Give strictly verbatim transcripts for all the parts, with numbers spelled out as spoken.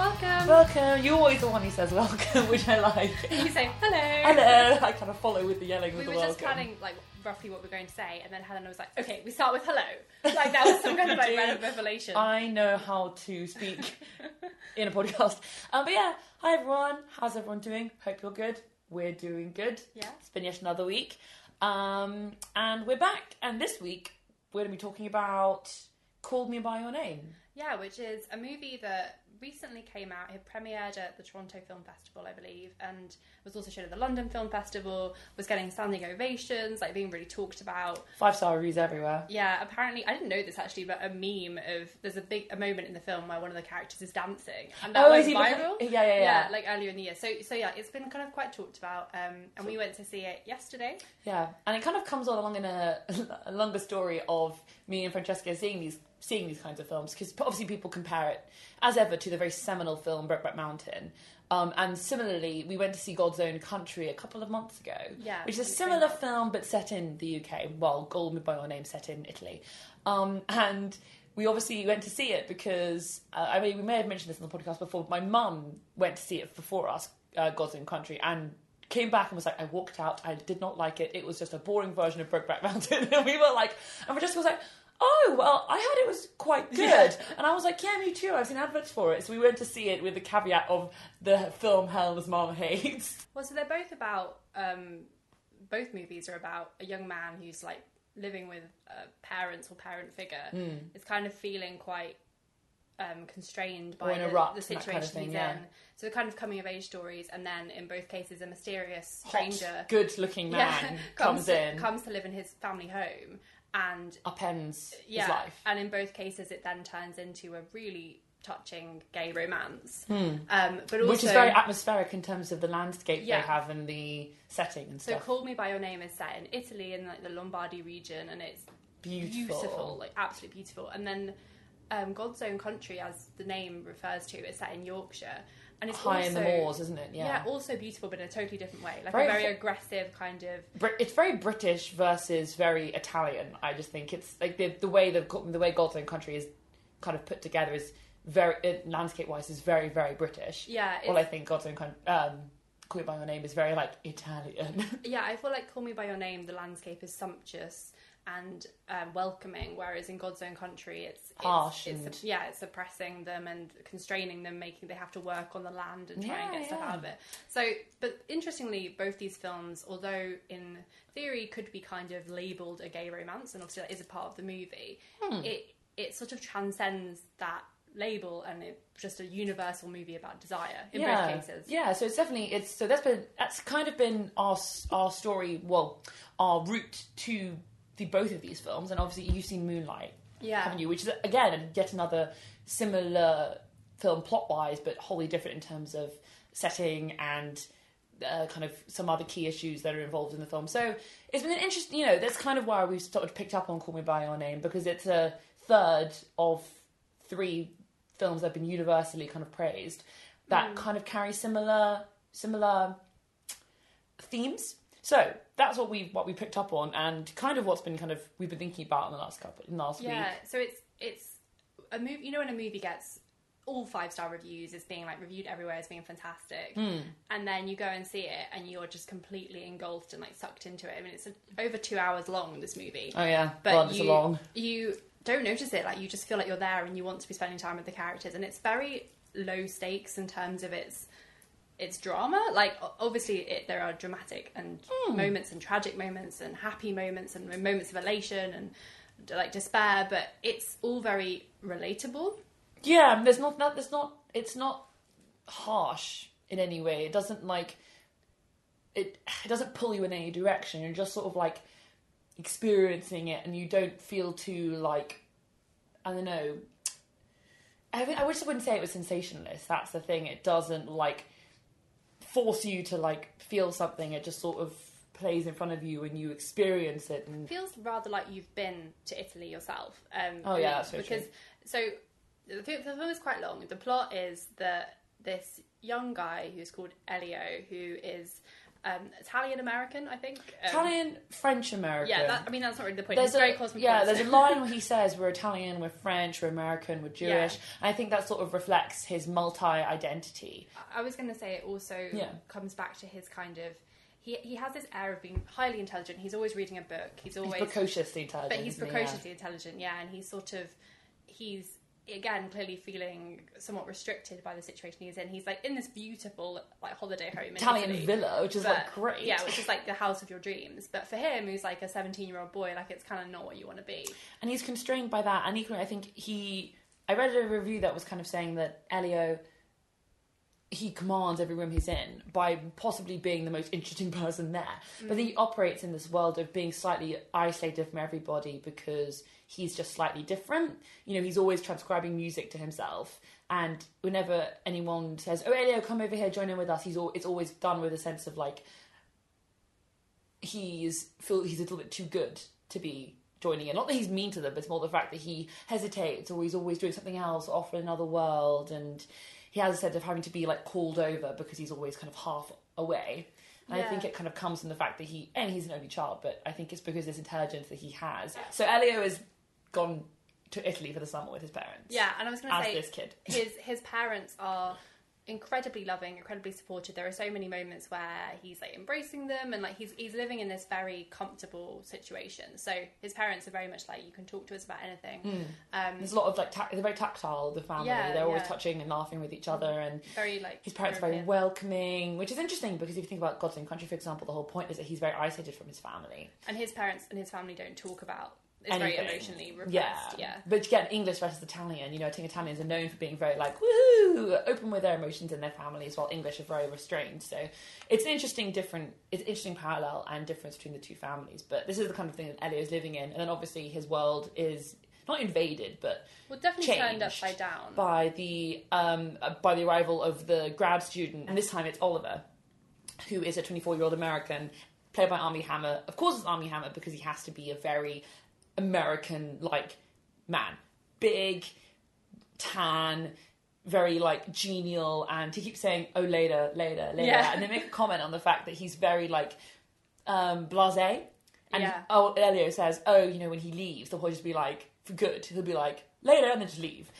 welcome. Welcome. You're always the one who says welcome, which I like. You say, hello. Hello. I kind of follow with the yelling we with the welcome. We were just planning, like, roughly what we're going to say, and then Helena was like, okay, we start with hello. Like, that was some kind of, like, random revelation. I know how to speak in a podcast. Um, but yeah, hi everyone. How's everyone doing? Hope you're good. We're doing good. Yeah. It's been yet another week. Um, and we're back. And this week, we're going to be talking about Call Me by Your Name. Yeah, which is a movie that recently came out. It premiered at the Toronto Film Festival, I believe, and was also shown at the London Film Festival, was getting standing ovations, like being really talked about. Five-star reviews everywhere. Yeah, apparently, I didn't know this actually, but a meme of, there's a big a moment in the film where one of the characters is dancing, and that oh, went viral. Like, yeah, yeah, yeah. Yeah, like earlier in the year. So, so yeah, it's been kind of quite talked about, um, and so, we went to see it yesterday. Yeah, and it kind of comes all along in a, a longer story of me and Francesca seeing these seeing these kinds of films, because obviously people compare it, as ever, to the very seminal film Brokeback Mountain. Um, and similarly, we went to see God's Own Country a couple of months ago, yeah, which is a similar film but set in the U K, well, Call Me by Your Name set in Italy. Um, and we obviously went to see it because, uh, I mean, we may have mentioned this on the podcast before, but my mum went to see it before us, uh, God's Own Country, and came back and was like, I walked out, I did not like it, it was just a boring version of Brokeback Mountain. And we were like, and we just was like, oh, well, I heard it was quite good. Yeah. And I was like, yeah, me too. I've seen adverts for it. So we went to see it with the caveat of the film Hell's Mom Hates. Well, so they're both about, um, both movies are about a young man who's, like, living with uh, parents or parent figure. Mm. Is kind of feeling quite um, constrained by the, rut, the situation kind of thing, he's yeah. in. So they're kind of coming-of-age stories. And then, in both cases, a mysterious stranger. Hot, good-looking man yeah, comes, comes in. To, comes to live in his family home. And upends yeah, his life. And in both cases, it then turns into a really touching gay romance. Hmm. Um, but also, which is very atmospheric in terms of the landscape yeah. they have and the setting and so stuff. So Call Me By Your Name is set in Italy, in like the Lombardy region, and it's beautiful. beautiful like absolutely beautiful. And then um, God's Own Country, as the name refers to, is set in Yorkshire. And it's high also, in the moors, isn't it? Yeah. Yeah, also beautiful, but in a totally different way. Like very, a very aggressive kind of. It's very British versus very Italian. I just think it's like the the way the the way God's Own Country is kind of put together is very uh, landscape wise is very very British. Yeah. Well, I think God's Own Country. Um, Call Me By Your Name is very like Italian. Yeah, I feel like Call Me By Your Name, the landscape is sumptuous and um, welcoming, whereas in God's Own Country it's, it's harsh it's, and... yeah it's oppressing them and constraining them, making they have to work on the land and try yeah, and get yeah. stuff out of it. So but interestingly, both these films, although in theory could be kind of labelled a gay romance, and obviously that is a part of the movie, hmm. it it sort of transcends that label and it's just a universal movie about desire in yeah. both cases. Yeah, so it's definitely it's so that's been that's kind of been our our story, well, our route to both of these films. And obviously you've seen Moonlight, yeah. haven't you, which is again yet another similar film plot wise but wholly different in terms of setting and uh, kind of some other key issues that are involved in the film. So it's been an interesting, you know, that's kind of why we've sort of picked up on Call Me By Your Name, because it's a third of three films that have been universally kind of praised that mm. kind of carry similar similar themes. So that's what we what we picked up on, and kind of what's been kind of we've been thinking about in the last couple in the last yeah, week. Yeah, so it's it's a movie. You know, when a movie gets all five star reviews, it's being like reviewed everywhere as being fantastic, mm. and then you go and see it, and you're just completely engulfed and like sucked into it. I mean, it's a, over two hours long, this movie. Oh yeah, but well, you, long. you don't notice it. Like you just feel like you're there, and you want to be spending time with the characters, and it's very low stakes in terms of its. It's drama. Like obviously it, there are dramatic and mm. moments and tragic moments and happy moments and moments of elation and like despair, but it's all very relatable. Yeah, there's not that there's not it's not harsh in any way. It doesn't like it it doesn't pull you in any direction. You're just sort of like experiencing it, and you don't feel too like I don't know. I I wish I wouldn't say it was sensationalist. That's the thing. It doesn't like force you to like feel something. It just sort of plays in front of you and you experience it, and it feels rather like you've been to Italy yourself. Um, oh yeah, that's so because true. So the film is quite long. The plot is that this young guy who's called Elio, who is Um, Italian-American, I think. Um, Italian-French-American. Yeah, that, I mean, that's not really the point. There's it's a, very cosmopolitan. Yeah, there's a line where he says, we're Italian, we're French, we're American, we're Jewish. Yeah. I think that sort of reflects his multi-identity. I was going to say it also yeah. comes back to his kind of... He he has this air of being highly intelligent. He's always reading a book. He's always... He's precociously intelligent. But he's precociously yeah. intelligent, yeah. And he's sort of... He's... again clearly feeling somewhat restricted by the situation he's in. He's like in this beautiful like holiday home in Italian Italy, villa, which is but, like great. Yeah, which is like the house of your dreams. But for him, who's like a seventeen-year-old boy, like it's kind of not what you want to be. And he's constrained by that. And equally, I think he... I read a review that was kind of saying that Elio... he commands every room he's in by possibly being the most interesting person there. Mm. But he operates in this world of being slightly isolated from everybody because he's just slightly different. You know, he's always transcribing music to himself. And whenever anyone says, oh, Elio, come over here, join in with us, he's all, it's always done with a sense of, like, he's feel he's a little bit too good to be joining in. Not that he's mean to them, but it's more the fact that he hesitates or he's always doing something else, off in another world, and... he has a sense of having to be, like, called over because he's always kind of half away. And yeah. I think it kind of comes from the fact that he... and he's an only child, but I think it's because of this intelligence that he has. So Elio has gone to Italy for the summer with his parents. Yeah, and I was going to say... as this kid. His, his parents are incredibly loving, incredibly supportive. There are so many moments where he's, like, embracing them and, like, he's he's living in this very comfortable situation. So his parents are very much like, you can talk to us about anything. Mm. Um, There's a lot of, like, ta- they're very tactile, the family. Yeah, they're always yeah. touching and laughing with each other. And very, like, his parents European. Are very welcoming, which is interesting because if you think about God's Own Country, for example, the whole point is that he's very isolated from his family. And his parents and his family don't talk about... It's anything. Very emotionally repressed, yeah. yeah. But again, English versus Italian, you know, I think Italians are known for being very, like, woohoo, open with their emotions in their families, while English are very restrained. So it's an interesting different, it's an interesting parallel and difference between the two families. But this is the kind of thing that Elio is living in. And then obviously his world is not invaded, but well, definitely turned upside down by the um, by the arrival of the grad student. And this time it's Oliver, who is a twenty-four-year-old American, played by Armie Hammer. Of course it's Armie Hammer, because he has to be a very... American, like, man. Big, tan, very, like, genial, and he keeps saying, oh, later, later, later. Yeah. And they make a comment on the fact that he's very, like, um, blasé. And yeah. oh, Elio says, oh, you know, when he leaves, they'll just be like, for good. He'll be like, later, and then just leave.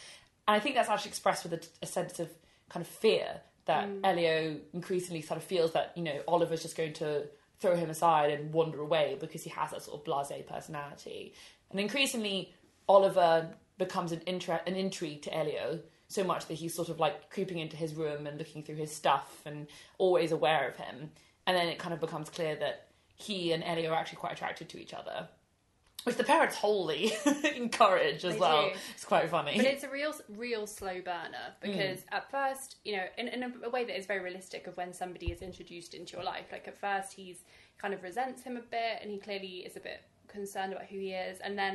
And I think that's actually expressed with a, a sense of kind of fear that mm. Elio increasingly sort of feels that, you know, Oliver's just going to... throw him aside and wander away because he has that sort of blasé personality. And increasingly, Oliver becomes an, intre- an intrigue to Elio, so much that he's sort of like creeping into his room and looking through his stuff and always aware of him. And then it kind of becomes clear that he and Elio are actually quite attracted to each other, which the parents wholly encourage as they well. Do. It's quite funny. But it's a real, real slow burner because mm. at first, you know, in, in a way that is very realistic of when somebody is introduced into your life. Like at first he's kind of resents him a bit and he clearly is a bit concerned about who he is. And then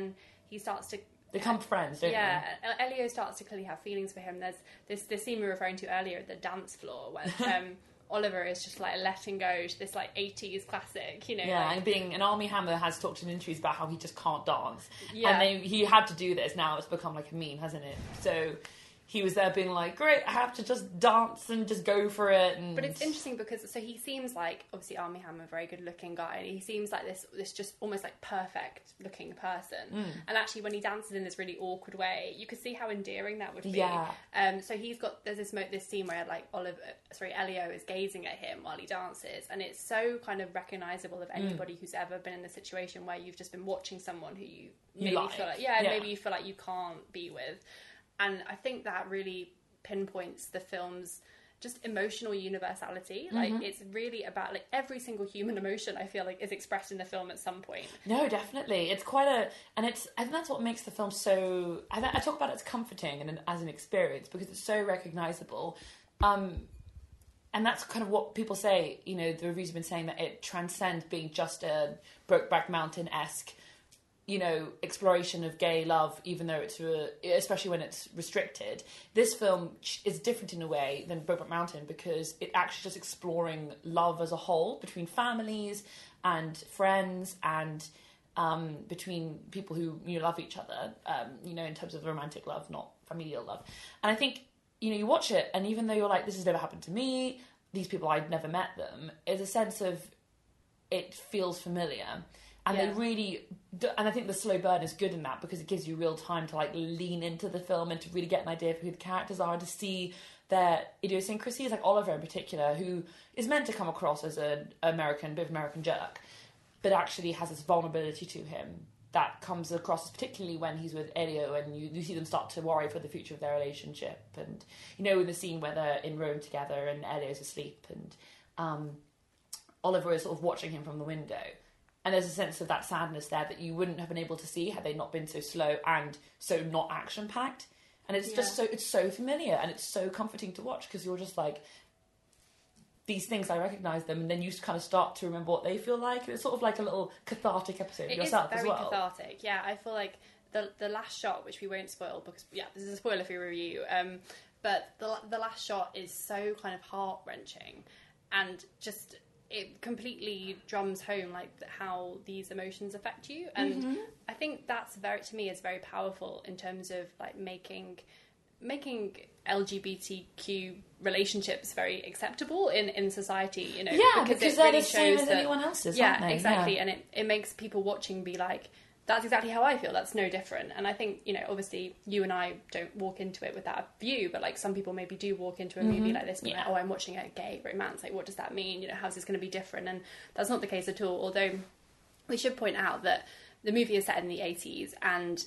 he starts to... become friends, don't yeah, they? Yeah, Elio starts to clearly have feelings for him. There's this, this scene we were referring to earlier at the dance floor where... Um, Oliver is just, like, letting go to this, like, eighties classic, you know. Yeah, like, and being... And Armie Hammer has talked in interviews about how he just can't dance. Yeah. And they, he had to do this. Now it's become, like, a meme, hasn't it? So he was there being like, great, I have to just dance and just go for it. And... But it's interesting because... So he seems like, obviously, Armie Hammer, a very good-looking guy. And he seems like this, this just almost, like, perfect-looking person. Mm. And actually, when he dances in this really awkward way, you could see how endearing that would be. Yeah. Um, so he's got... There's this, mo- this scene where, like, Oliver... Sorry, Elio is gazing at him while he dances. And it's so kind of recognisable of anybody mm. who's ever been in a situation where you've just been watching someone who you maybe you like. feel like... Yeah, yeah, maybe you feel like you can't be with... And I think that really pinpoints the film's just emotional universality. Like, mm-hmm. it's really about, like, every single human emotion, I feel like, is expressed in the film at some point. No, definitely. It's quite a... And it's... I think that's what makes the film so... I, I talk about it as comforting and as an experience because it's so recognisable. Um, and that's kind of what people say, you know, the reviews have been saying that it transcends being just a Brokeback Mountain-esque... you know, exploration of gay love, even though it's, re- especially when it's restricted. This film is different in a way than Brokeback Mountain because it actually just exploring love as a whole between families and friends and um, between people who, you know, love each other, um, you know, in terms of romantic love, not familial love. And I think, you know, you watch it and even though you're like, this has never happened to me, these people, I'd never met them, is a sense of it feels familiar. And yeah. they really, and I think the slow burn is good in that because it gives you real time to like lean into the film and to really get an idea of who the characters are, to see their idiosyncrasies, like Oliver in particular, who is meant to come across as an American, bit of American jerk, but actually has this vulnerability to him that comes across, particularly when he's with Elio, and you, you see them start to worry for the future of their relationship. And, you know, in the scene where they're in Rome together and Elio's asleep and um, Oliver is sort of watching him from the window. And there's a sense of that sadness there that you wouldn't have been able to see had they not been so slow and so not action-packed. And it's yeah. just so, it's so familiar and it's so comforting to watch because you're just like, these things, I recognise them, and then you kind of start to remember what they feel like. And it's sort of like a little cathartic episode of yourself as well. It is very cathartic, yeah. I feel like the the last shot, which we won't spoil because, yeah, this is a spoiler for your review, um, but the the last shot is so kind of heart-wrenching and just... it completely drums home like how these emotions affect you, and mm-hmm. I think that's very, to me, is very powerful in terms of like making making L G B T Q relationships very acceptable in, in society, you know, yeah, because, because it really shows same as that anyone else's, yeah, aren't they? Exactly, yeah. And it, it makes people watching be like, that's exactly how I feel, that's no different. And I think, you know, obviously you and I don't walk into it with that view, but like some people maybe do walk into a mm-hmm. movie like this being yeah. like, oh, I'm watching a gay romance, like what does that mean, you know, how's this going to be different? And that's not the case at all, although we should point out that the movie is set in the eighties, and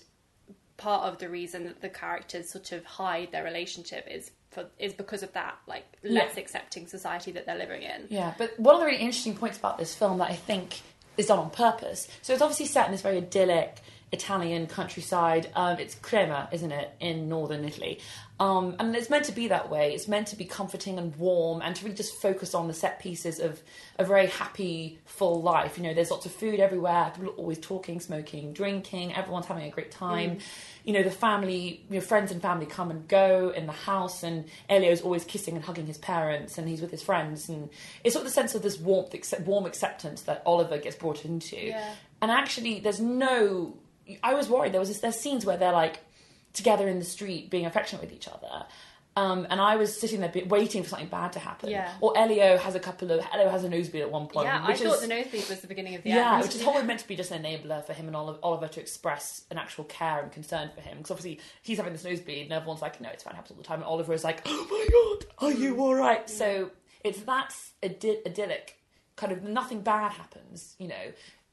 part of the reason that the characters sort of hide their relationship is for is because of that like less yeah. accepting society that they're living in. Yeah, but one of the really interesting points about this film that I think is done on purpose. So it's obviously set in this very idyllic Italian countryside. Um, it's Crema, isn't it, in northern Italy. Um, and it's meant to be that way. It's meant to be comforting and warm and to really just focus on the set pieces of a very happy, full life. You know, there's lots of food everywhere. People are always talking, smoking, drinking. Everyone's having a great time. Mm. You know, the family, your friends and family come and go in the house, and Elio's always kissing and hugging his parents, and he's with his friends. And it's sort of the sense of this warmth, warm acceptance that Oliver gets brought into. Yeah. And actually, there's no... I was worried. There was this, there's scenes where they're like together in the street being affectionate with each other. Um, and I was sitting there waiting for something bad to happen. Yeah. Or Elio has a couple of... Elio has a nosebleed at one point. Yeah, which I is, thought the nosebleed was the beginning of the yeah, end. Which is probably meant to be just an enabler for him and Oliver to express an actual care and concern for him. Because obviously he's having this nosebleed and everyone's like, no, it's fine, it happens all the time. And Oliver is like, oh my God, are you all right? Mm. So it's that idy- idyllic kind of nothing bad happens, you know,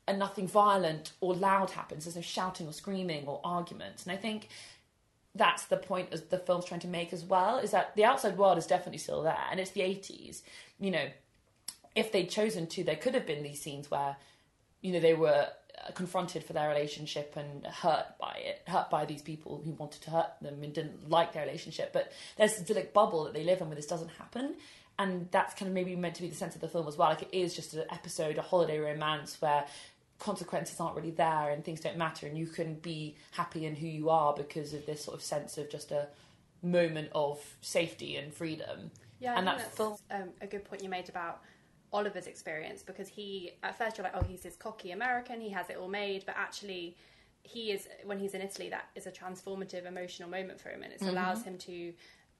and nothing violent or loud happens. There's no shouting or screaming or arguments. And I think that's the point the film's trying to make as well, is that the outside world is definitely still there, and it's the eighties. You know, if they'd chosen to, there could have been these scenes where, you know, they were confronted for their relationship and hurt by it, hurt by these people who wanted to hurt them and didn't like their relationship. But there's this idyllic bubble that they live in where this doesn't happen. And that's kind of maybe meant to be the sense of the film as well. Like, it is just an episode, a holiday romance where consequences aren't really there and things don't matter, and you can be happy in who you are because of this sort of sense of just a moment of safety and freedom. Yeah, I and think that's, that's um, a good point you made about Oliver's experience, because he, at first you're like, oh, he's this cocky American, he has it all made, but actually he is, when he's in Italy, that is a transformative emotional moment for him, and it mm-hmm. allows him to...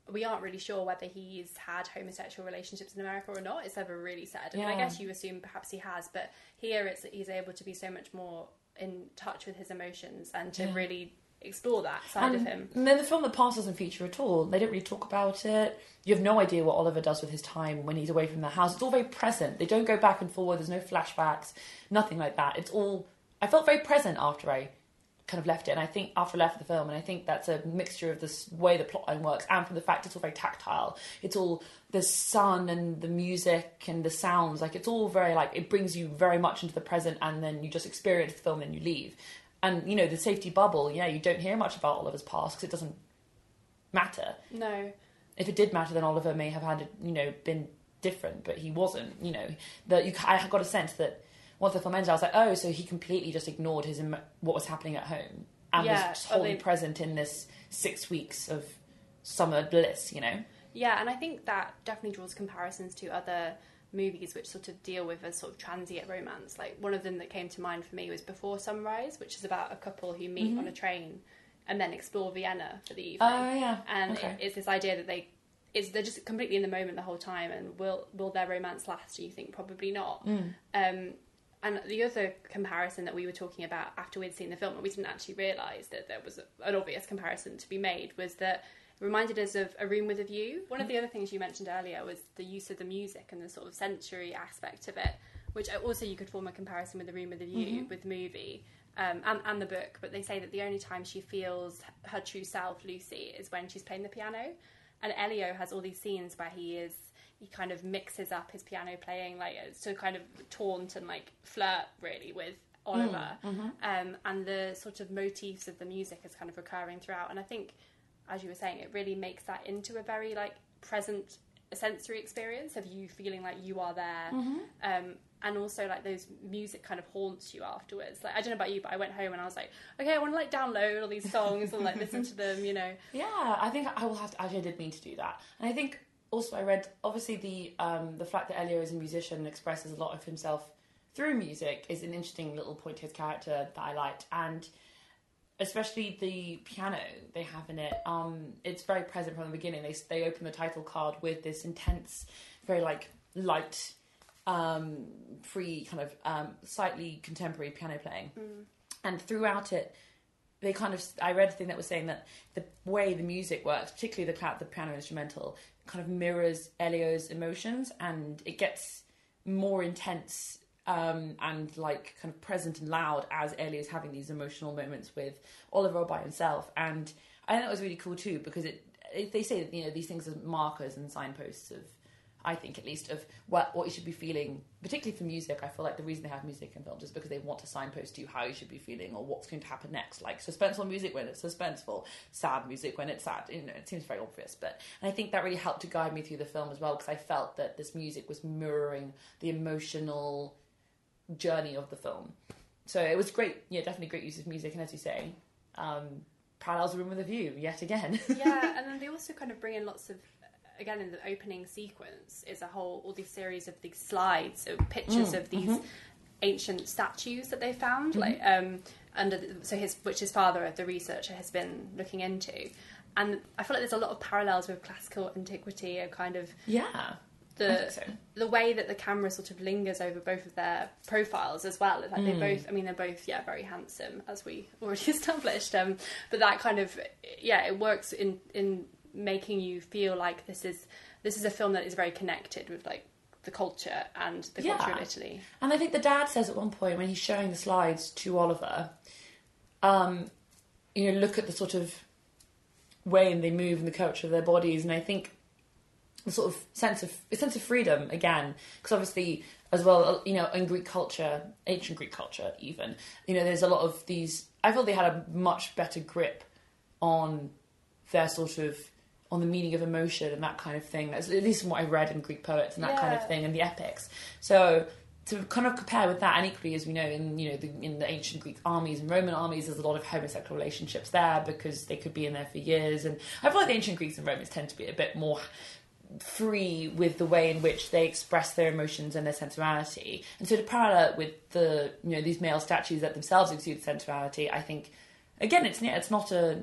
We aren't really sure whether he's had homosexual relationships in America or not. It's never really said. I mean, yeah. I guess you assume perhaps he has, but here it's he's able to be so much more in touch with his emotions and to yeah. really explore that side and, of him. And then the film that passes doesn't feature at all. They don't really talk about it. You have no idea what Oliver does with his time when he's away from the house. It's all very present. They don't go back and forward. There's no flashbacks, nothing like that. It's all... I felt very present after I... kind of left it, and I think after I left the film, and I think that's a mixture of this way the plotline works and from the fact it's all very tactile. It's all the sun and the music and the sounds, like it's all very like it brings you very much into the present, and then you just experience the film and you leave. And you know, the safety bubble, yeah, you don't hear much about Oliver's past because it doesn't matter. No, if it did matter, then Oliver may have had, you know, been different, but he wasn't. You know, that you I got a sense that once the film ended, I was like, oh, so he completely just ignored his Im- what was happening at home and yeah, was totally they... present in this six weeks of summer bliss, you know? Yeah, and I think that definitely draws comparisons to other movies which sort of deal with a sort of transient romance. Like, one of them that came to mind for me was Before Sunrise, which is about a couple who meet mm-hmm. on a train and then explore Vienna for the evening. Oh, yeah. And okay. It's this idea that they... is they're just completely in the moment the whole time, and will will their romance last? Do you think? Probably not. Mm. Um, and the other comparison that we were talking about after we'd seen the film, and we didn't actually realise that there was an obvious comparison to be made, was that it reminded us of A Room with a View. One of the other things you mentioned earlier was the use of the music and the sort of sensory aspect of it, which also you could form a comparison with A Room with a View, mm-hmm. with the movie um, and, and the book. But they say that the only time she feels her true self, Lucy, is when she's playing the piano. And Elio has all these scenes where he is... he kind of mixes up his piano playing, like, to kind of taunt and, like, flirt, really, with Oliver. Mm, mm-hmm. um, and the sort of motifs of the music is kind of recurring throughout. And I think, as you were saying, it really makes that into a very, like, present sensory experience of you feeling like you are there. Mm-hmm. Um, and also, like, those music kind of haunts you afterwards. Like, I don't know about you, but I went home and I was like, okay, I want to, like, download all these songs and, like, listen to them, you know. Yeah, I think I will have to... Actually, I did mean to do that. And I think... Also, I read, obviously, the um, the fact that Elio is a musician and expresses a lot of himself through music is an interesting little point to his character that I liked. And especially the piano they have in it, um, it's very present from the beginning. They they open the title card with this intense, very, like, light, um, free, kind of um, slightly contemporary piano playing. Mm. And throughout it, they kind of... I read a thing that was saying that the way the music works, particularly the, the piano instrumental... kind of mirrors Elio's emotions, and it gets more intense um, and, like, kind of present and loud as Elio's having these emotional moments with Oliver by himself. And I think that was really cool too, because it, it they say that, you know, these things are markers and signposts of, I think at least, of what, what you should be feeling, particularly for music. I feel like the reason they have music in films is because they want to signpost you how you should be feeling or what's going to happen next. Like, suspenseful music when it's suspenseful, sad music when it's sad. You know, it seems very obvious, but and I think that really helped to guide me through the film as well, because I felt that this music was mirroring the emotional journey of the film. So it was great, yeah, definitely great use of music. And as you say, um, parallels A Room with a View yet again. Yeah, and then they also kind of bring in lots of... Again, in the opening sequence is a whole all these series of these slides of pictures mm, of these mm-hmm. ancient statues that they found, mm-hmm. like um, under the, so his which his father, the researcher, has been looking into, and I feel like there's a lot of parallels with classical antiquity, and kind of yeah, the I think so. the way that the camera sort of lingers over both of their profiles as well. It's like mm. they both, I mean, they're both yeah very handsome, as we already established. Um, but that kind of yeah, it works in in. making you feel like this is this is a film that is very connected with, like, the culture and the yeah. culture of Italy. And I think the dad says at one point when he's showing the slides to Oliver, um, you know, look at the sort of way and they move and the culture of their bodies. And I think the sort of sense of a sense of freedom again, because obviously as well, you know, in Greek culture, ancient Greek culture even, you know, there's a lot of these. I feel they had a much better grip on their sort of on the meaning of emotion and that kind of thing. That's at least what I read in Greek poets and that yeah. kind of thing, and the epics. So to kind of compare with that, and equally, as we know, in you know the, in the ancient Greek armies and Roman armies, there's a lot of homosexual relationships there because they could be in there for years. And I feel like the ancient Greeks and Romans tend to be a bit more free with the way in which they express their emotions and their sensuality. And so to parallel it with the you know these male statues that themselves exude sensuality, I think again, it's it's not a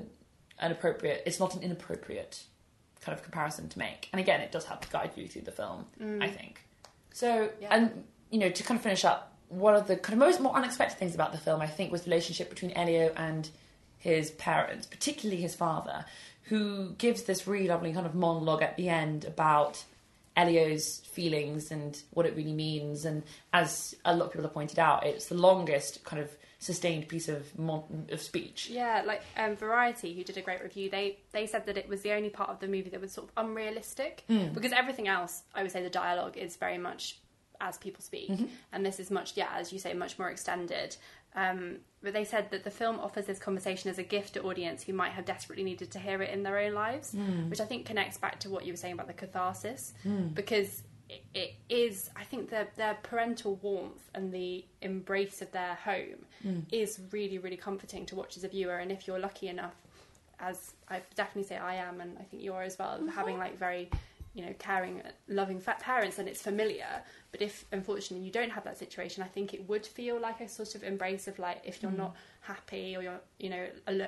an appropriate, it's not an inappropriate kind of comparison to make. And again, it does help to guide you through the film, mm. I think. So, yeah. And, you know, to kind of finish up, one of the kind of most more unexpected things about the film, I think, was the relationship between Elio and his parents, particularly his father, who gives this really lovely kind of monologue at the end about Elio's feelings and what it really means. And as a lot of people have pointed out, it's the longest kind of sustained piece of mon- of speech. Yeah, like um, Variety, who did a great review, they they said that it was the only part of the movie that was sort of unrealistic, mm. because everything else, I would say the dialogue is very much as people speak, mm-hmm. and this is much, yeah, as you say, much more extended. Um, but they said that the film offers this conversation as a gift to audience who might have desperately needed to hear it in their own lives, mm. which I think connects back to what you were saying about the catharsis, mm. because... it is, I think, their, their parental warmth and the embrace of their home mm. is really, really comforting to watch as a viewer. And if you're lucky enough, as I definitely say I am, and I think you are as well, mm-hmm. having, like, very, you know, caring, loving parents, and it's familiar. But if, unfortunately, you don't have that situation, I think it would feel like a sort of embrace of, like, if you're mm. not happy or, you're you know,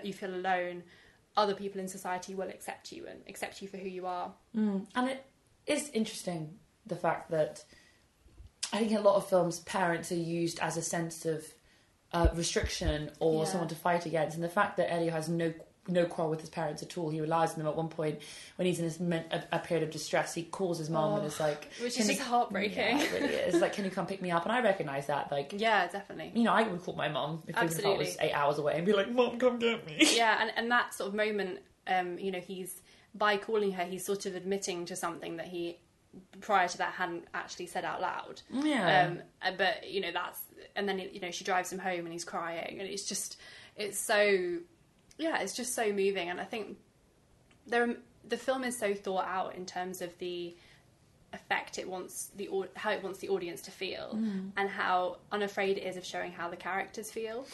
you feel alone, other people in society will accept you and accept you for who you are. Mm. And it is interesting, the fact that I think in a lot of films, parents are used as a sense of uh, restriction or yeah. someone to fight against. And the fact that Elio has no no quarrel with his parents at all. He relies on them. At one point, when he's in his, a, a period of distress, he calls his mum oh, and is like... Which is just heartbreaking. Yeah, it really is. Like, can you come pick me up? And I recognise that. Like, yeah, definitely. You know, I would call my mum if the car was eight hours away and be like, Mum, come get me. Yeah, and, and that sort of moment, um, you know, he's... By calling her, he's sort of admitting to something that he... prior to that hadn't actually said out loud. Yeah. Um, but, you know, that's... And then, you know, she drives him home and he's crying. And it's just... It's so... Yeah, it's just so moving. And I think there, the film is so thought out in terms of the effect it wants, the how it wants the audience to feel, mm. and how unafraid it is of showing how the characters feel.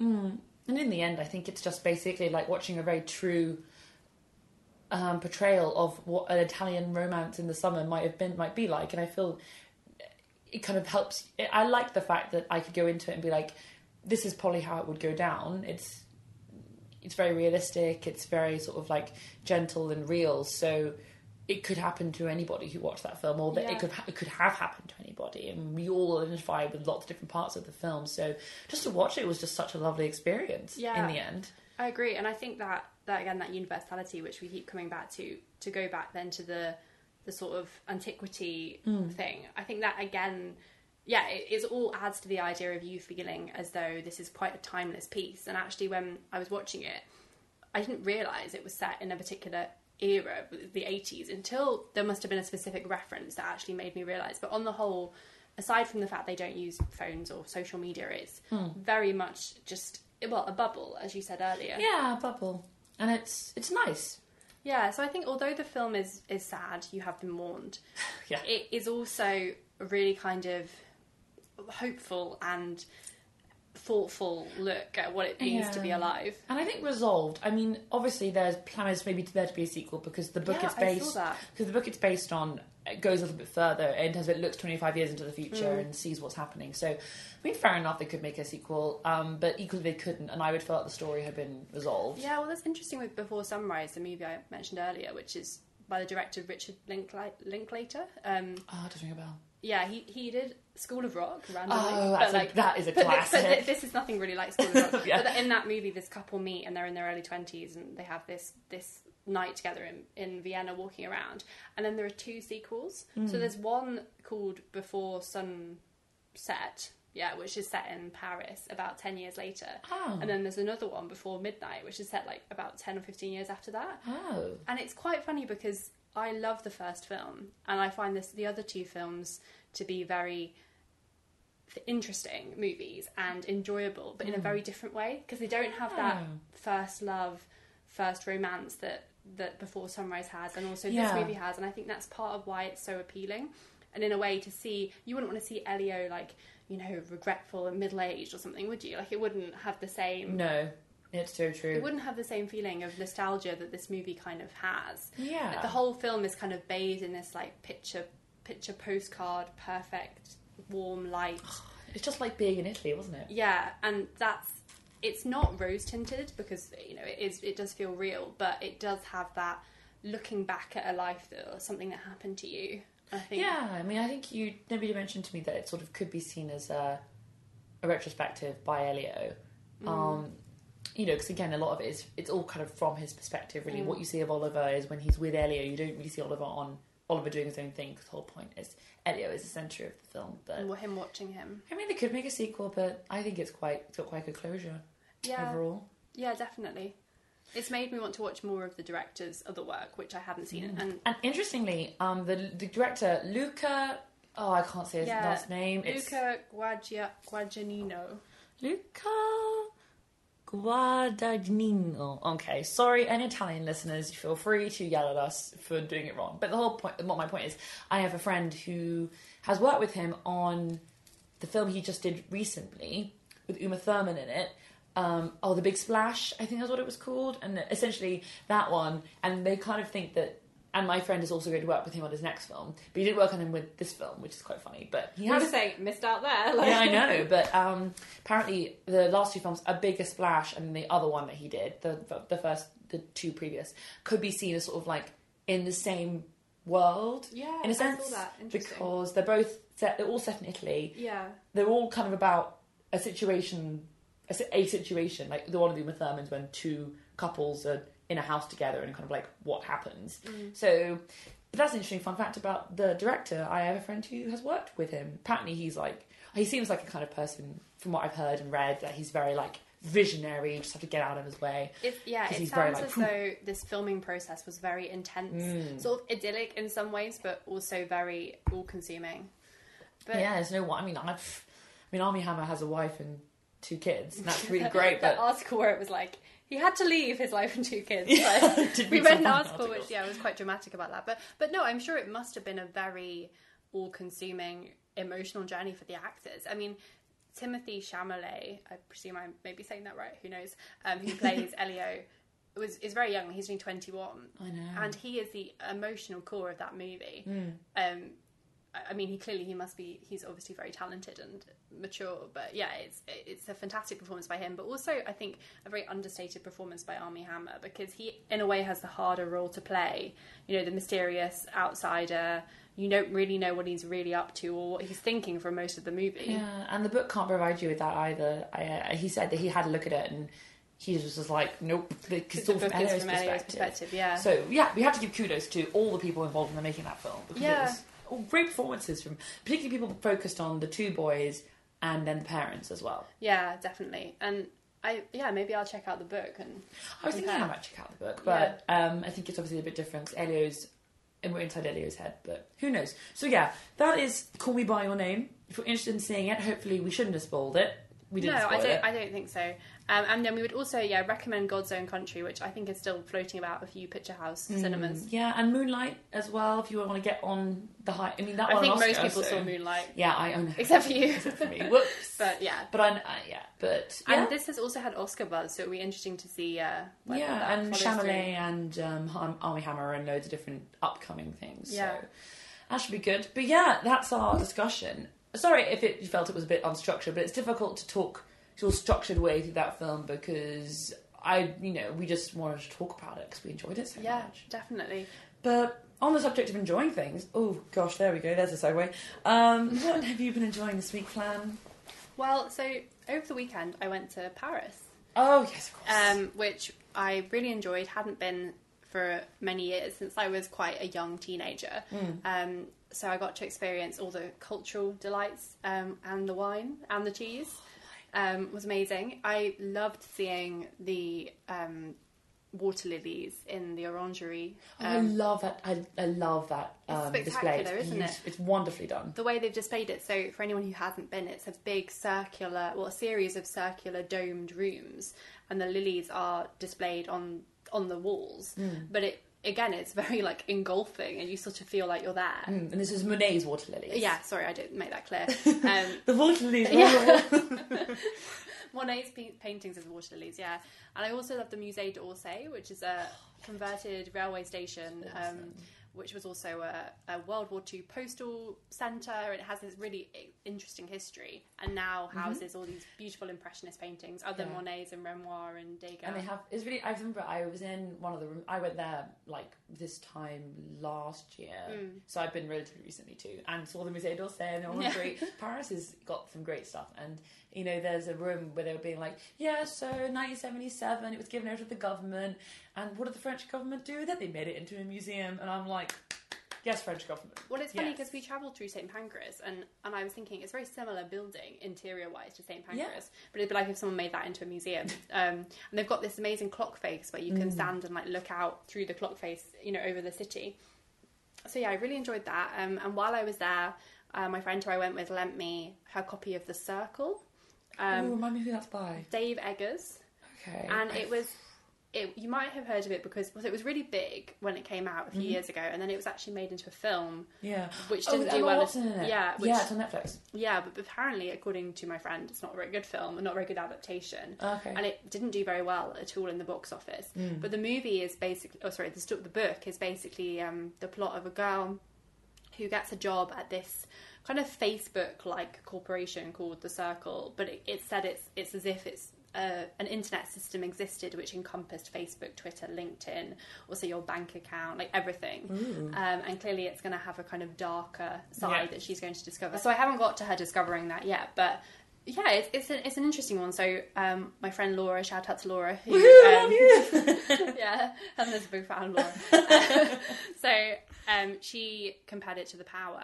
Mm. And in the end, I think it's just basically like watching a very true um, portrayal of what an Italian romance in the summer might have been, might be like. And I feel it kind of helps. I like the fact that I could go into it and be like, this is probably how it would go down. It's It's very realistic, it's very sort of like gentle and real, so it could happen to anybody who watched that film, or that yeah. it could ha- it could have happened to anybody, and we all identified with lots of different parts of the film, so just to watch it was just such a lovely experience yeah. in the end. I agree, and I think that, that again, that universality which we keep coming back to, to go back then to the, the sort of antiquity mm. thing, I think that again... Yeah, it, it all adds to the idea of you feeling as though this is quite a timeless piece. And actually, when I was watching it, I didn't realise it was set in a particular era, the eighties, until there must have been a specific reference that actually made me realise. But on the whole, aside from the fact they don't use phones or social media, it's mm. very much just, well, a bubble, as you said earlier. Yeah, a bubble. And it's it's nice. Yeah, so I think although the film is, is sad, you have been warned, yeah. it is also really kind of... hopeful and thoughtful look at what it means yeah. to be alive. And I think resolved. I mean, obviously there's plans maybe there to be a sequel because the book yeah, it's based I saw that. because the book it's based on it goes a little bit further in terms of it looks twenty-five years into the future mm. and sees what's happening. So I mean, fair enough, they could make a sequel, um, but equally they couldn't, and I would feel like the story had been resolved. Yeah, well, that's interesting with Before Sunrise, the movie I mentioned earlier, which is by the director Richard Linklater. Um, oh, it does ring a bell. Yeah, he, he did School of Rock, randomly. Oh, that's but like, a, that is a but classic. This, but this is nothing really like School of Rock. yeah. But in that movie, this couple meet and they're in their early twenties and they have this this night together in, in Vienna walking around. And then there are two sequels. Mm. So there's one called Before Sunset, yeah, which is set in Paris about ten years later. Oh. And then there's another one, Before Midnight, which is set like about ten or fifteen years after that. Oh. And it's quite funny because... I love the first film, and I find this the other two films to be very interesting movies and enjoyable, but mm. in a very different way, because they don't have oh. that first love, first romance that, that Before Sunrise has, and also yeah. this movie has, and I think that's part of why it's so appealing. And in a way, to see, you wouldn't want to see Elio, like, you know, regretful and middle-aged or something, would you? Like, it wouldn't have the same... No. It's so true. It wouldn't have the same feeling of nostalgia that this movie kind of has. Yeah. Like the whole film is kind of bathed in this like picture, picture postcard, perfect, warm light. It's just like being in Italy, wasn't it? Yeah, and that's, it's not rose tinted because, you know, it is, it does feel real, but it does have that looking back at a life that, or something that happened to you. I think. Yeah, I mean, I think you, nobody mentioned to me that it sort of could be seen as a, a retrospective by Elio. Mm. Um, You know, because again, a lot of it is, it's all kind of from his perspective, really. Mm. What you see of Oliver is when he's with Elio, you don't really see Oliver on Oliver doing his own thing, because the whole point is Elio is the centre of the film. But and him watching him. I mean, they could make a sequel, but I think it's quite, it's got quite good closure yeah. overall. Yeah, definitely. It's made me want to watch more of the director's other work, which I haven't seen. Mm. And, and interestingly, um, the the director, Luca... Oh, I can't say his yeah, last name. Luca Guagia, Guadagnino. Luca... Guadagnino. Okay, sorry, any Italian listeners, feel free to yell at us for doing it wrong. But the whole point, what my point is, I have a friend who has worked with him on the film he just did recently with Uma Thurman in it. Um, oh, The Big Splash, I think that's what it was called. And essentially that one. And they kind of think that, and my friend is also going to work with him on his next film. But he didn't work on him with this film, which is quite funny. But he has... I was saying, missed out there. Like... Yeah, I know. But um, apparently the last two films, A Bigger Splash and the other one that he did, the the first the two previous, could be seen as sort of like in the same world. Yeah, in a sense, I saw that. Interesting. Because they're both set, they're all set in Italy. Yeah, they're all kind of about a situation, a, a situation like the one of the Uma Thurmans when two couples are in a house together and kind of like what happens. Mm. So. But that's an interesting fun fact about the director. I have a friend who has worked with him. Apparently he's like, he seems like a kind of person, from what I've heard and read, that he's very like visionary, you just have to get out of his way. It, yeah, it sounds very, like, as though this filming process was very intense, mm. sort of idyllic in some ways, but also very all-consuming. But yeah, there's no one. I mean, I've, I mean, Armie Hammer has a wife and two kids, and that's really great. That but... article where it was like, he had to leave his life and two kids. Yeah, we read an article which, yeah, was quite dramatic about that. But but no, I'm sure it must have been a very all-consuming emotional journey for the actors. I mean, Timothy Chalamet, I presume I'm maybe saying that right, who knows, um, who plays Elio, was is very young. He's only twenty-one. I know. And he is the emotional core of that movie. Mm. Um, I mean, he clearly, he must be, he's obviously very talented and mature, but yeah, it's it's a fantastic performance by him, but also, I think, a very understated performance by Armie Hammer, because he, in a way, has the harder role to play. You know, the mysterious outsider, you don't really know what he's really up to or what he's thinking for most of the movie. Yeah, and the book can't provide you with that either. I, uh, he said that he had a look at it and he was just like, nope, it's all from Elio's perspective. perspective. Yeah. So, yeah, we have to give kudos to all the people involved in the making that film, because yeah. it was... great performances from particularly people focused on the two boys and then the parents as well. Yeah, definitely. And I yeah maybe I'll check out the book. And I was thinking I might check out the book, but yeah. um, I think it's obviously a bit different. Elio's and we're inside Elio's head, but who knows? So yeah, that is Call Me by Your Name. If you're interested in seeing it, hopefully we shouldn't have spoiled it. We didn't. No, I don't. It. I don't think so. Um, and then we would also yeah recommend God's Own Country, which I think is still floating about a few picture house mm, cinemas. Yeah, and Moonlight as well. If you want to get on the high, I mean that. I one think Oscar, most people so. saw Moonlight. Yeah, I own it. Except for you. Except for me. Whoops. But yeah. But I uh, yeah. But yeah. And this has also had Oscar buzz, so it'll be interesting to see. Uh, yeah, that and Chalamet and um, Armie Hammer and loads of different upcoming things. Yeah, so that should be good. But yeah, that's our discussion. Sorry if it, you felt it was a bit unstructured, but it's difficult to talk to a structured way through that film because I, you know, we just wanted to talk about it because we enjoyed it so yeah, much. Yeah, definitely. But on the subject of enjoying things, oh gosh, there we go, there's a segue. Um, what have you been enjoying this week, Flan? Well, so over the weekend I went to Paris. Oh, yes, of course. Um, which I really enjoyed, hadn't been for many years since I was quite a young teenager. Mm. Um, So I got to experience all the cultural delights um, and the wine and the cheese. Um, was amazing. I loved seeing the um, water lilies in the orangery. Um, oh, I love that. I, I love that um, it's spectacular, display. It's isn't it? It's wonderfully done. The way they've displayed it. So for anyone who hasn't been, it's a big circular, well, a series of circular domed rooms, and the lilies are displayed on on the walls. Mm. But it. Again, it's very, like, engulfing, and you sort of feel like you're there. Mm, and this is Monet's water lilies. Yeah, sorry, I didn't make that clear. Um, the water lilies. Yeah. Monet's paintings of water lilies, yeah. And I also love the Musée d'Orsay, which is a converted railway station, awesome. um, which was also a, a World War Two postal centre. It has this really interesting history, and now houses mm-hmm. all these beautiful impressionist paintings, other yeah. Monets and Renoir and Degas. And they have, it's really, I remember I was in one of the rooms, I went there like this time last year, mm. so I've been relatively recently too, and saw the Musée d'Orsay and all yeah. great. Paris has got some great stuff, and you know, there's a room where they were being like, yeah, so nineteen seventy-seven, it was given over to the government, and what did the French government do with it? They made it into a museum, and I'm like, yes, French government. Well, it's funny because yes. we travelled through Saint Pancras, and, and I was thinking it's a very similar building interior-wise to Saint Pancras, yeah. but it'd be like if someone made that into a museum. Um, and they've got this amazing clock face where you can mm. stand and like look out through the clock face, you know, over the city. So yeah, I really enjoyed that. Um, and while I was there, uh, my friend who I went with lent me her copy of The Circle. Um, oh, remind me who that's by. Dave Eggers. Okay. And it was, it you might have heard of it because it was really big when it came out a few mm-hmm. years ago, and then it was actually made into a film. Yeah. Which didn't oh, do Emma well. Watson as, in it. Yeah. Which, yeah, it's on Netflix. Yeah, but apparently, according to my friend, it's not a very good film, not a very good adaptation. Okay. And it didn't do very well at all in the box office. Mm. But the movie is basically, oh sorry, the, the book is basically um, the plot of a girl who gets a job at this kind of Facebook-like corporation called The Circle, but it, it said it's it's as if it's a, an internet system existed which encompassed Facebook, Twitter, LinkedIn, also your bank account, like everything. Um, and clearly it's going to have a kind of darker side yeah. that she's going to discover. So I haven't got to her discovering that yet, but... Yeah, it's it's an, it's an interesting one. So um, my friend Laura, shout out to Laura. Who, Woohoo, um, love you! Yeah, Helena's a big fan of Laura. Um, so um, she compared it to The Power.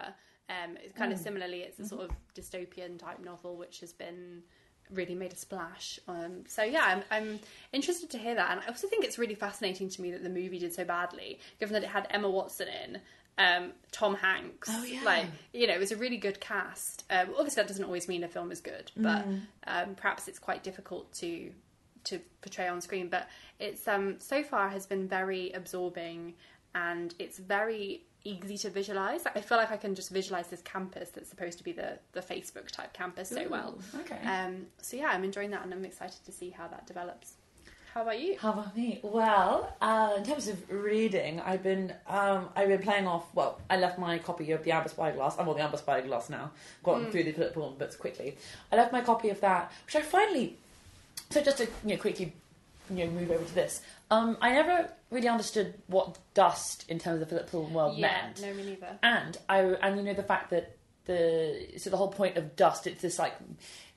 Um, it's kind mm. of similarly, it's a sort of dystopian type novel which has been really made a splash. Um, so yeah, I'm, I'm interested to hear that. And I also think it's really fascinating to me that the movie did so badly, given that it had Emma Watson in. Um, Tom Hanks, oh, yeah. like, you know, it was a really good cast. Um, obviously, that doesn't always mean a film is good, but mm. um, perhaps it's quite difficult to to portray on screen. But it's um, so far has been very absorbing, and it's very easy to visualise. Like, I feel like I can just visualise this campus that's supposed to be the, the Facebook type campus so Ooh, well. Okay. Um, so yeah, I'm enjoying that, and I'm excited to see how that develops. How about you? How about me? Well, uh, in terms of reading, I've been um, I've been playing off. Well, I left my copy of The Amber Spyglass. I'm on The Amber Spyglass now. Gotten mm. through the Philip Pullman books quickly. I left my copy of that, which I finally. So just to you know quickly, you know, move over to this. Um, I never really understood what dust in terms of the Philip Pullman world yeah, meant. No, me neither. And I and you know the fact that the so the whole point of dust, it's this like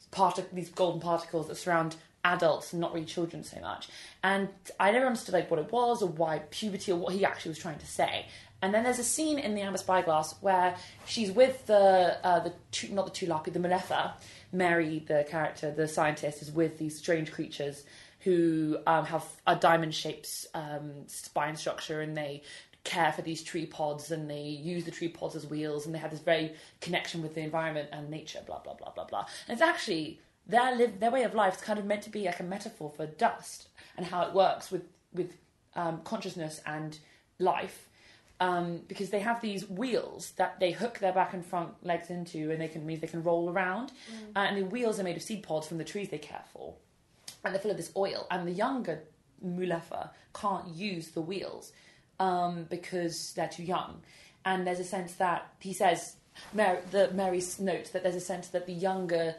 part these golden particles that surround. Adults, and not really children so much. And I never understood like what it was or why puberty or what he actually was trying to say. And then there's a scene in The Amber Spyglass where she's with the uh, the tu- not the Tulapi, the Malefa. Mary, the character, the scientist, is with these strange creatures who um, have a diamond-shaped um, spine structure, and they care for these tree pods, and they use the tree pods as wheels, and they have this very connection with the environment and nature. Blah blah blah blah blah. And it's actually. Their live, their way of life is kind of meant to be like a metaphor for dust and how it works with with um, consciousness and life, um, because they have these wheels that they hook their back and front legs into, and they can means they can roll around, mm. uh, and the wheels are made of seed pods from the trees they care for, and they're full of this oil. And the younger Mulefa can't use the wheels um, because they're too young, and there's a sense that he says Mary, the Mary's note that there's a sense that the younger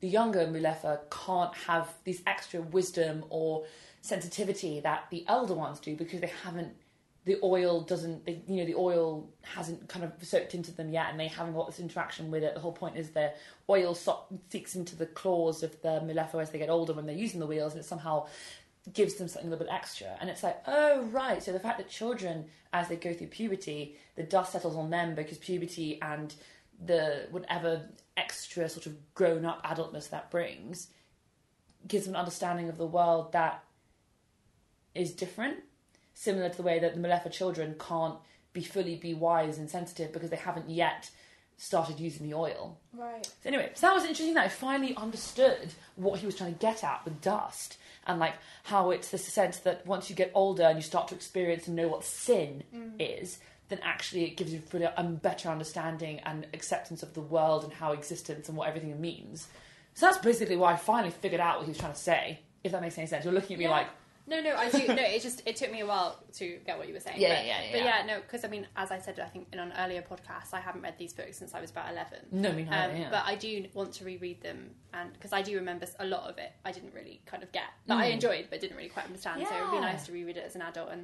The younger Mulefa can't have this extra wisdom or sensitivity that the elder ones do because they haven't. The oil doesn't. They, you know, the oil hasn't kind of soaked into them yet, and they haven't got this interaction with it. The whole point is the oil so- seeps into the claws of the Mulefa as they get older when they're using the wheels, and it somehow gives them something a little bit extra. And it's like, oh right. So the fact that children, as they go through puberty, the dust settles on them because puberty and the whatever extra sort of grown-up adultness that brings gives them an understanding of the world that is different, similar to the way that the Malefa children can't be fully be wise and sensitive because they haven't yet started using the oil. Right. So anyway, so that was interesting that I finally understood what he was trying to get at with dust and like how it's this sense that once you get older and you start to experience and know what sin mm. is, then actually it gives you a better understanding and acceptance of the world and how existence and what everything means. So that's basically why I finally figured out what he was trying to say, if that makes any sense. You're looking at me yeah. like... No, no, I do. No, it just, it took me a while to get what you were saying. Yeah, but, yeah, yeah. But yeah, yeah no, because I mean, as I said, I think in an earlier podcast, I haven't read these books since I was about eleven. No, me neither, um, yeah. But I do want to reread them, and because I do remember a lot of it I didn't really kind of get. That mm. I enjoyed, but didn't really quite understand. Yeah. So it would be nice to reread it as an adult, and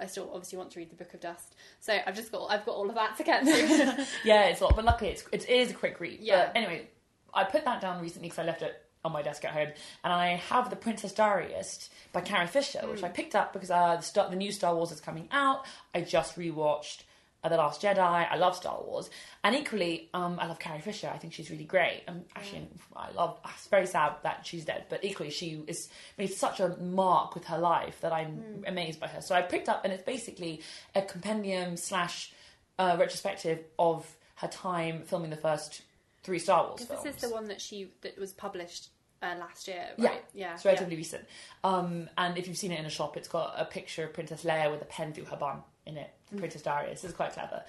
I still obviously want to read The Book of Dust, so I've just got I've got all of that to get through. Yeah, it's a lot, but luckily it's it is a quick read. Yeah. But anyway, I put that down recently because I left it on my desk at home, and I have The Princess Diarist by Carrie Fisher, mm. which I picked up because uh, the, Star, the new Star Wars is coming out. I just rewatched uh, The Last Jedi. I love Star Wars, and equally, um, I love Carrie Fisher. I think she's really great. Um, actually, mm. I love. It's very sad that she's dead, but equally, she is made such a mark with her life that I'm mm. amazed by her. So I picked up, and it's basically a compendium slash uh, retrospective of her time filming the first three Star Wars films. This is the one that she that was published. Uh, last year, right? Yeah, yeah, it's relatively yeah. recent. Um, and if you've seen it in a shop, it's got a picture of Princess Leia with a pen through her bum in it. The mm. Princess Diarist is quite clever.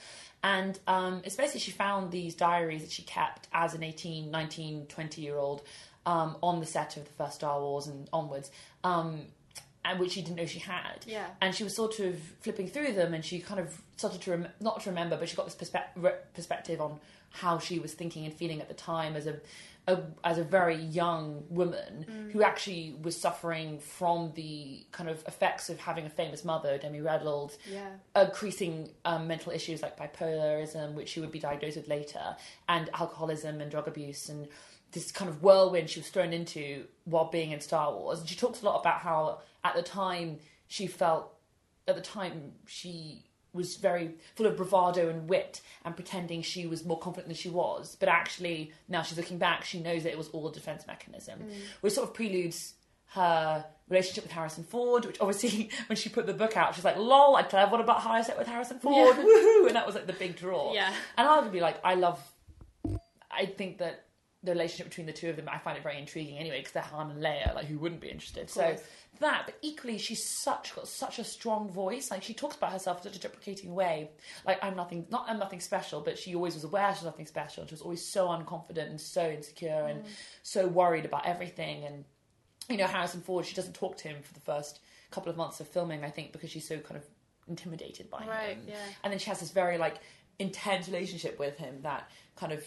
And um, it's basically she found these diaries that she kept as an eighteen, nineteen, twenty year old um, on the set of the first Star Wars and onwards, um, and which she didn't know she had. Yeah. And she was sort of flipping through them, and she kind of started to rem- not to remember, but she got this perspe- re- perspective on how she was thinking and feeling at the time as a, a as a very young woman mm. who actually was suffering from the kind of effects of having a famous mother, Debbie Reynolds, yeah. increasing um, mental issues like bipolarism, which she would be diagnosed with later, and alcoholism and drug abuse, and this kind of whirlwind she was thrown into while being in Star Wars. And she talks a lot about how at the time she felt, at the time she was very full of bravado and wit and pretending she was more confident than she was. But actually, now she's looking back, she knows that it was all a defence mechanism. Mm. Which sort of preludes her relationship with Harrison Ford, which obviously, when she put the book out, she's like, lol, I clever, what about how I set with Harrison Ford? Yeah. Woohoo! And that was like the big draw. Yeah. And I would be like, I love... I think that the relationship between the two of them, I find it very intriguing anyway, because they're Han and Leia, like, who wouldn't be interested? So that, but equally, she's such got such a strong voice. Like, she talks about herself in such a deprecating way. Like, I'm nothing, not I'm nothing special, but she always was aware she's nothing special. And she was always so unconfident and so insecure and mm. so worried about everything. And, you know, Harrison Ford, she doesn't talk to him for the first couple of months of filming, I think, because she's so kind of intimidated by right, him. Yeah. And then she has this very, like, intense relationship with him that kind of,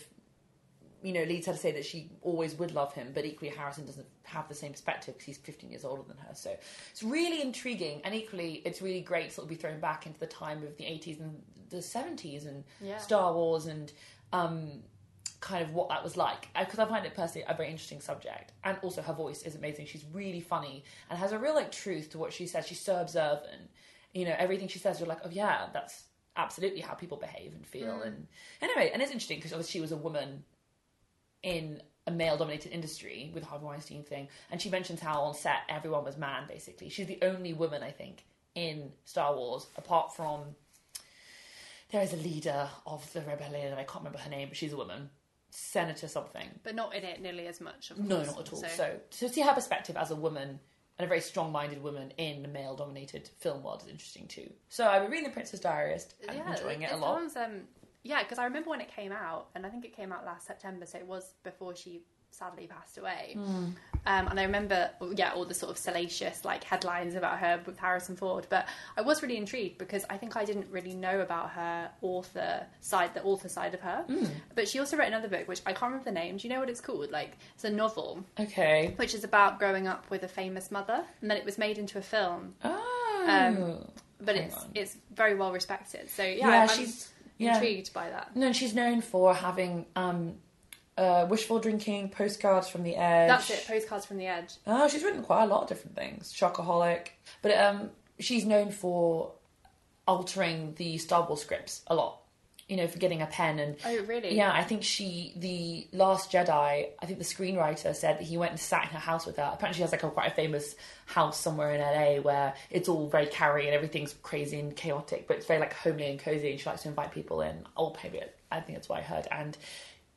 you know, leads her to say that she always would love him, but equally Harrison doesn't have the same perspective because he's fifteen years older than her. So it's really intriguing, and equally it's really great to sort of be thrown back into the time of the eighties and the seventies and yeah. Star Wars and um, kind of what that was like. Because I, I find it personally a very interesting subject. And also her voice is amazing. She's really funny and has a real, like, truth to what she says. She's so observant. You know, everything she says, you're like, oh yeah, that's absolutely how people behave and feel. Mm. And anyway, and it's interesting because obviously she was a woman in a male-dominated industry with the Harvey Weinstein thing, and she mentions how on set everyone was man, basically. She's the only woman, I think, in Star Wars, apart from... There is a leader of the rebellion, and I can't remember her name, but she's a woman. Senator something. But not in it nearly as much, of course. No, not at all. So, so, so to see her perspective as a woman, and a very strong-minded woman in the male-dominated film world, is interesting too. So I've been reading The Princess Diarist and yeah, enjoying it, it a lot. Sounds, um... Yeah, because I remember when it came out, and I think it came out last September, so it was before she sadly passed away. Mm. Um, and I remember, yeah, all the sort of salacious, like, headlines about her with Harrison Ford. But I was really intrigued because I think I didn't really know about her author side, the author side of her. Mm. But she also wrote another book, which I can't remember the name. Do you know what it's called? Like, it's a novel. Okay. Which is about growing up with a famous mother. And then it was made into a film. Oh. Um, but Hang it's on. It's very well respected. So, yeah. Yeah, I'm, she's... Yeah. Intrigued by that. No, and she's known for having um, uh, Wishful Drinking, Postcards from the Edge. That's it, Postcards from the Edge. Oh, she's written quite a lot of different things. Shockaholic. But um, she's known for altering the Star Wars scripts a lot. You know, for getting a pen and... Oh, really? Yeah, I think she... The Last Jedi, I think the screenwriter said that he went and sat in her house with her. Apparently she has, like, a quite a famous house somewhere in L A where it's all very Carrie and everything's crazy and chaotic, but it's very, like, homely and cozy, and she likes to invite people in. Oh, maybe it, I think that's what I heard. And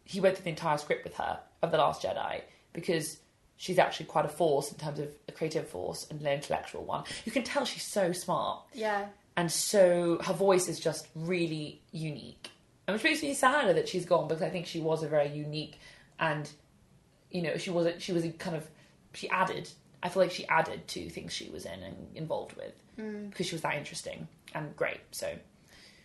he went through the entire script with her of The Last Jedi because she's actually quite a force in terms of a creative force and an intellectual one. You can tell she's so smart. Yeah. And so her voice is just really unique. And which makes me sad that she's gone, because I think she was a very unique and, you know, she wasn't, she was a kind of, she added, I feel like she added to things she was in and involved with mm. because she was that interesting and great. So,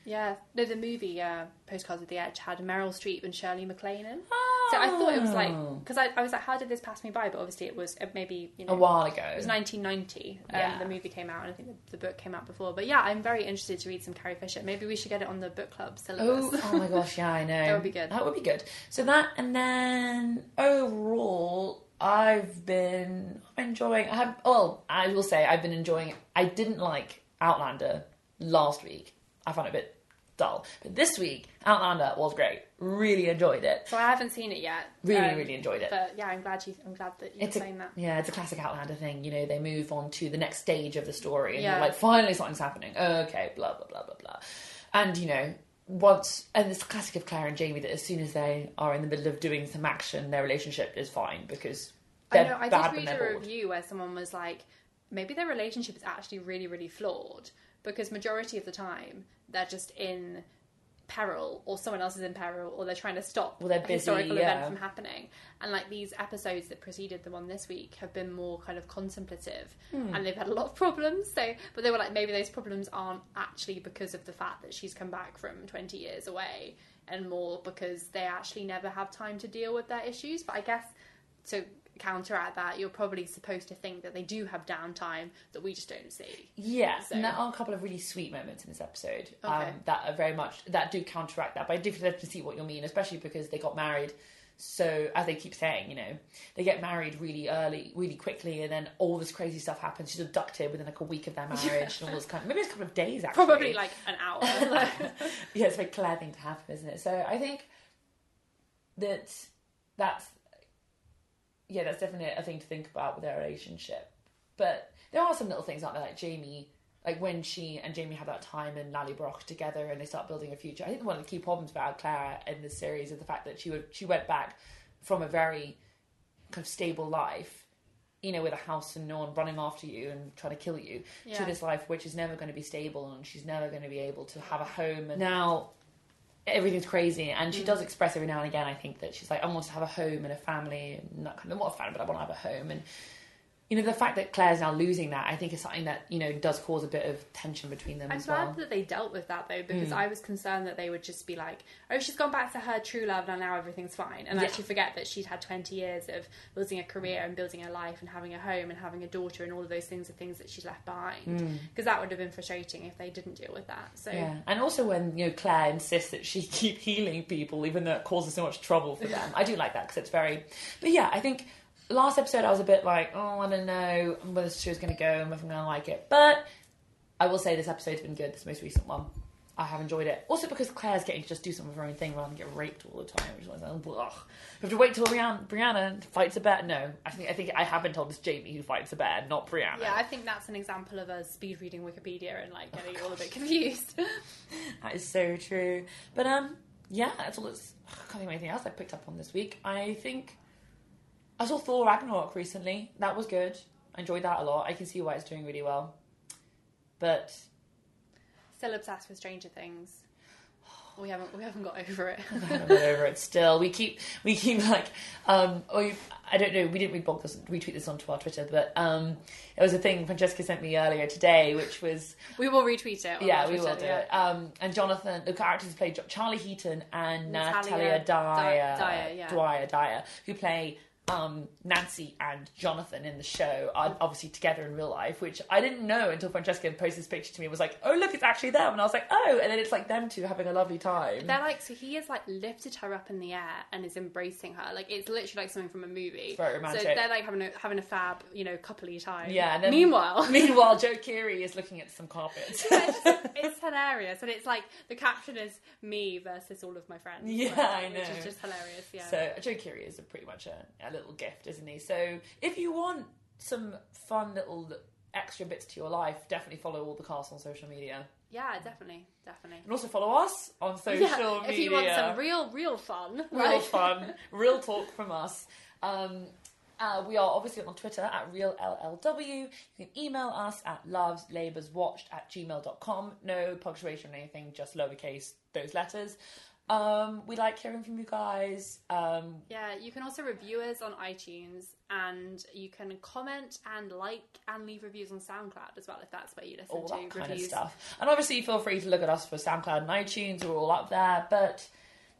yeah. No, the movie, uh, Postcards of the Edge, had Meryl Streep and Shirley MacLaine in. Oh. So I thought it was like, because I, I was like, how did this pass me by? But obviously it was maybe, you know, a while ago. It was nineteen ninety. Um, yeah. The movie came out, and I think the, the book came out before. But yeah, I'm very interested to read some Carrie Fisher. Maybe we should get it on the book club syllabus. Oh, oh my gosh, yeah, I know. That would be good. That would be good. So that, and then overall... I've been enjoying... I have, well, I will say I've been enjoying... I didn't like Outlander last week. I found it a bit dull. But this week, Outlander was great. Really enjoyed it. So I haven't seen it yet. Really, um, really enjoyed it. But yeah, I'm glad you. I'm glad that you're saying that. Yeah, it's a classic Outlander thing. You know, they move on to the next stage of the story, and yeah. you're like, finally something's happening. Okay, blah, blah, blah, blah, blah. And, you know... Once, and it's classic of Claire and Jamie that as soon as they are in the middle of doing some action, their relationship is fine because they're I know, I bad did read and they're a bored. Review where someone was like, maybe their relationship is actually really, really flawed because majority of the time they're just in peril, or someone else is in peril, or they're trying to stop well, they're busy, a historical yeah. event from happening. And like these episodes that preceded the one this week have been more kind of contemplative, hmm. and they've had a lot of problems. So, but they were like, maybe those problems aren't actually because of the fact that she's come back from twenty years away, and more because they actually never have time to deal with their issues. But I guess to counteract that, you're probably supposed to think that they do have downtime that we just don't see. Yeah, so. And there are a couple of really sweet moments in this episode okay. um, that are very much, that do counteract that, but I do have to see what you mean, especially because they got married, so, as they keep saying, you know, they get married really early, really quickly, and then all this crazy stuff happens. She's abducted within like a week of their marriage yeah. and all this kind of, maybe it's a couple of days actually. Probably like an hour. Yeah, it's a very Claire thing to happen, isn't it? So I think that that's Yeah, that's definitely a thing to think about with their relationship. But there are some little things, aren't there? Like Jamie, like when she and Jamie have that time in Lallybroch together and they start building a future. I think one of the key problems about Clara in this series is the fact that she would, she went back from a very kind of stable life, you know, with a house and no one running after you and trying to kill you, yeah. to this life which is never going to be stable and she's never going to be able to have a home. And now everything's crazy, and she mm. does express every now and again, I think, that she's like, I want to have a home and a family, and that kind of, not a family, but I want to have a home. And, you know, the fact that Claire's now losing that, I think, is something that, you know, does cause a bit of tension between them I'm as well. I'm glad that they dealt with that, though, because mm. I was concerned that they would just be like, oh, she's gone back to her true love, and now everything's fine. And yeah. actually forget that she'd had twenty years of building a career and building a life and having a home and having a daughter, and all of those things are things that she's left behind. Because mm. that would have been frustrating if they didn't deal with that. So yeah. And also when, you know, Claire insists that she keep healing people, even though it causes so much trouble for them. I do like that, because it's very... But yeah, I think... Last episode, I was a bit like, oh, I don't know whether she was going to go and whether I'm going to like it. But I will say this episode's been good, this most recent one. I have enjoyed it. Also because Claire's getting to just do some of her own thing rather than get raped all the time. Which is like, ugh. We have to wait till Brianna, Brianna fights a bear. No, I think I think I have been told it's Jamie who fights a bear, not Brianna. Yeah, I think that's an example of us speed reading Wikipedia and like getting oh, all a bit confused. That is so true. But um, yeah, that's all. That's, I can't think of anything else I picked up on this week. I think. I saw Thor Ragnarok recently. That was good. I enjoyed that a lot. I can see why it's doing really well. But still obsessed with Stranger Things. We haven't we haven't got over it. I haven't got over it still. We keep we keep like um or you, I don't know, we didn't re-blog this retweet this onto our Twitter, but um it was a thing Francesca sent me earlier today, which was we will retweet it. Yeah, we Twitter, will do yeah. it. Um and Jonathan the characters played Charlie Heaton and Natalia, Natalia Dyer Dyer, yeah. Dwyer Dyer, who play Um, Nancy and Jonathan in the show are obviously together in real life, which I didn't know until Francesca posted this picture to me and was like, oh look, it's actually them, and I was like, oh, and then it's like them two having a lovely time. They're like, so he has like lifted her up in the air and is embracing her, like it's literally like something from a movie. It's very romantic. So they're like having a, having a fab, you know, couple-y time. Yeah, and then meanwhile meanwhile Joe Keery is looking at some carpets. Yeah, it's, just, it's hilarious, and it's like the caption is me versus all of my friends. Yeah, like, I know, which is just hilarious. Yeah, so Joe Keery is a pretty much a, a little gift, isn't he? So if you want some fun little extra bits to your life, definitely follow all the cast on social media. Yeah, definitely, definitely. And also follow us on social yeah, media. If you want some real, real fun. Real like. fun, real talk from us. Um, uh, we are obviously on Twitter at real L L W. You can email us at loveslaborswatched at gmail dot com. No punctuation or anything, just lowercase those letters. Um, we like hearing from you guys. Um, yeah, you can also review us on iTunes, and you can comment and like and leave reviews on SoundCloud as well, if that's where you listen all to that kind reviews. Of stuff. And obviously feel free to look at us for SoundCloud and iTunes. We're all up there. But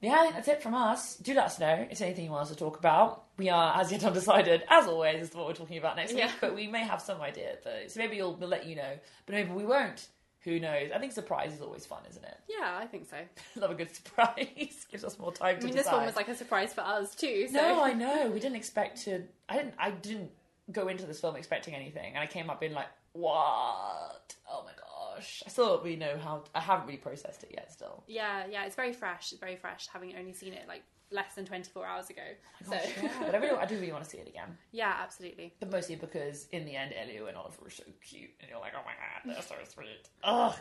yeah, I think that's it from us. Do let us know if anything you want us to talk about. We are as yet undecided, as always, as to what we're talking about next yeah. week, but we may have some idea. But so maybe we'll, we'll let you know, but maybe we won't. Who knows? I think surprise is always fun, isn't it? Yeah, I think so. Love a good surprise. Gives us more time to decide. I mean, this one was like a surprise for us too. So. No, I know. We didn't expect to... I didn't I didn't go into this film expecting anything. And I came up being like, what? Oh my gosh. I still don't really know how... I haven't really processed it yet still. Yeah, yeah. It's very fresh. It's very fresh, having only seen it like less than twenty-four hours ago. Oh my gosh, so. Yeah. But I, really, I do really want to see it again. Yeah, absolutely. But mostly because in the end, Elio and Oliver are so cute, and you're like, oh my god, they're so sweet. Ugh.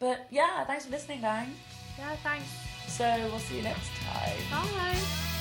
But yeah, thanks for listening, gang. Yeah, thanks. So we'll see you next time. Bye.